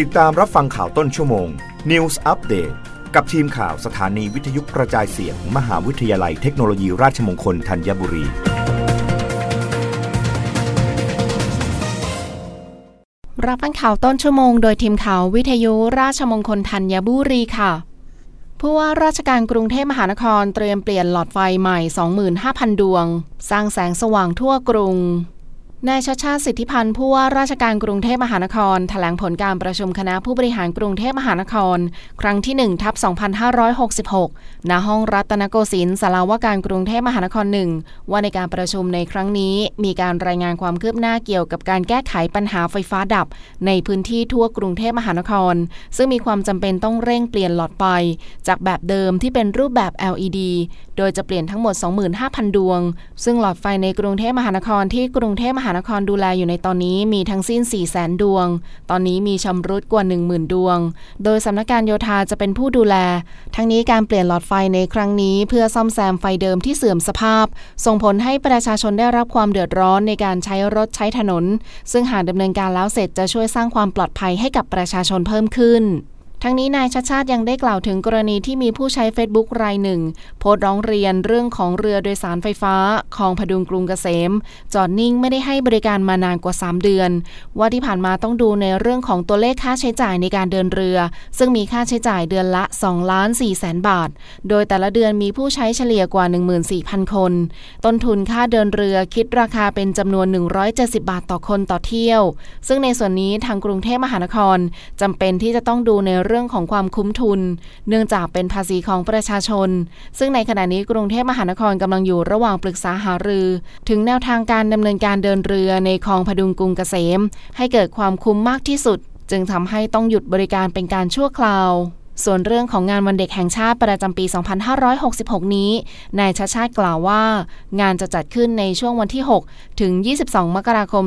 ติดตามรับฟังข่าวต้นชั่วโมง News Update กับทีมข่าวสถานีวิทยุกระจายเสียง มหาวิทยาลัยเทคโนโลยีราชมงคลธัญบุรีรับฟังข่าวต้นชั่วโมงโดยทีมข่าววิทยุราชมงคลธัญบุรีค่ะผู้ว่าราชการกรุงเทพมหานครเตรียมเปลี่ยนหลอดไฟใหม่ 25,000 ดวงสร้างแสงสว่างทั่วกรุงนายชาติชาติสิทธิพันธ์ผู้ว่าราชการกรุงเทพมหานครแถลงผลการประชุมคณะผู้บริหารกรุงเทพมหานครครั้งที่ 1/2566 ณ ห้องรัตนโกสินทร์ศาลาว่าการกรุงเทพมหานคร 1ว่าในการประชุมในครั้งนี้มีการรายงานความคืบหน้าเกี่ยวกับการแก้ไขปัญหาไฟฟ้าดับในพื้นที่ทั่วกรุงเทพมหานครซึ่งมีความจำเป็นต้องเร่งเปลี่ยนหลอดไฟจากแบบเดิมที่เป็นรูปแบบ LED โดยจะเปลี่ยนทั้งหมด 25,000 ดวงซึ่งหลอดไฟในกรุงเทพมหานครที่กรุงเทพมหานครดูแลอยู่ในตอนนี้มีทั้งสิ้น 400,000 ดวงตอนนี้มีชำรุดกว่า 10,000 ดวงโดยสำนักงานโยธาจะเป็นผู้ดูแลทั้งนี้การเปลี่ยนหลอดไฟในครั้งนี้เพื่อซ่อมแซมไฟเดิมที่เสื่อมสภาพส่งผลให้ประชาชนได้รับความเดือดร้อนในการใช้รถใช้ถนนซึ่งหากดำเนินการแล้วเสร็จจะช่วยสร้างความปลอดภัยให้กับประชาชนเพิ่มขึ้นทั้งนี้นายชาติชาติยังได้กล่าวถึงกรณีที่มีผู้ใช้เฟซบุ๊กรายหนึ่งโพสต์ร้องเรียนเรื่องของเรือโดยสารไฟฟ้าคลองพดุงกรุงเกษมจอดนิ่งไม่ได้ให้บริการมานานกว่า3เดือนว่าที่ผ่านมาต้องดูในเรื่องของตัวเลขค่าใช้จ่ายในการเดินเรือซึ่งมีค่าใช้จ่ายเดือนละ 2,400,000 บาทโดยแต่ละเดือนมีผู้ใช้เฉลี่ยกว่า 14,000 คนต้นทุนค่าเดินเรือคิดราคาเป็นจำนวน170บาทต่อคนต่อเที่ยวซึ่งในส่วนนี้ทางกรุงเทพมหานครจำเป็นที่จะต้องดูในเรื่องของความคุ้มทุนเนื่องจากเป็นภาษีของประชาชนซึ่งในขณะนี้กรุงเทพมหานครกำลังอยู่ระหว่างปรึกษาหารือถึงแนวทางการดำเนินการเดินเรือในคลองพดุงกรุงเกษมให้เกิดความคุ้มมากที่สุดจึงทำให้ต้องหยุดบริการเป็นการชั่วคราวส่วนเรื่องของงานวันเด็กแห่งชาติประจำปี 2566 นี้นายชาติชาติกล่าวว่างานจะจัดขึ้นในช่วงวันที่ 6 ถึง 22 มกราคม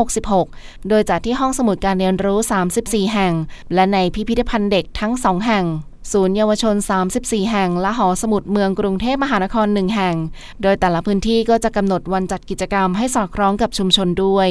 2566 โดยจัดที่ห้องสมุดการเรียนรู้ 34 แห่งและในพิพิธภัณฑ์เด็กทั้ง 2 แห่งศูนย์เยาวชน 34 แห่งและหอสมุดเมืองกรุงเทพมหานคร 1 แห่งโดยแต่ละพื้นที่ก็จะกำหนดวันจัดกิจกรรมให้สอดคล้องกับชุมชนด้วย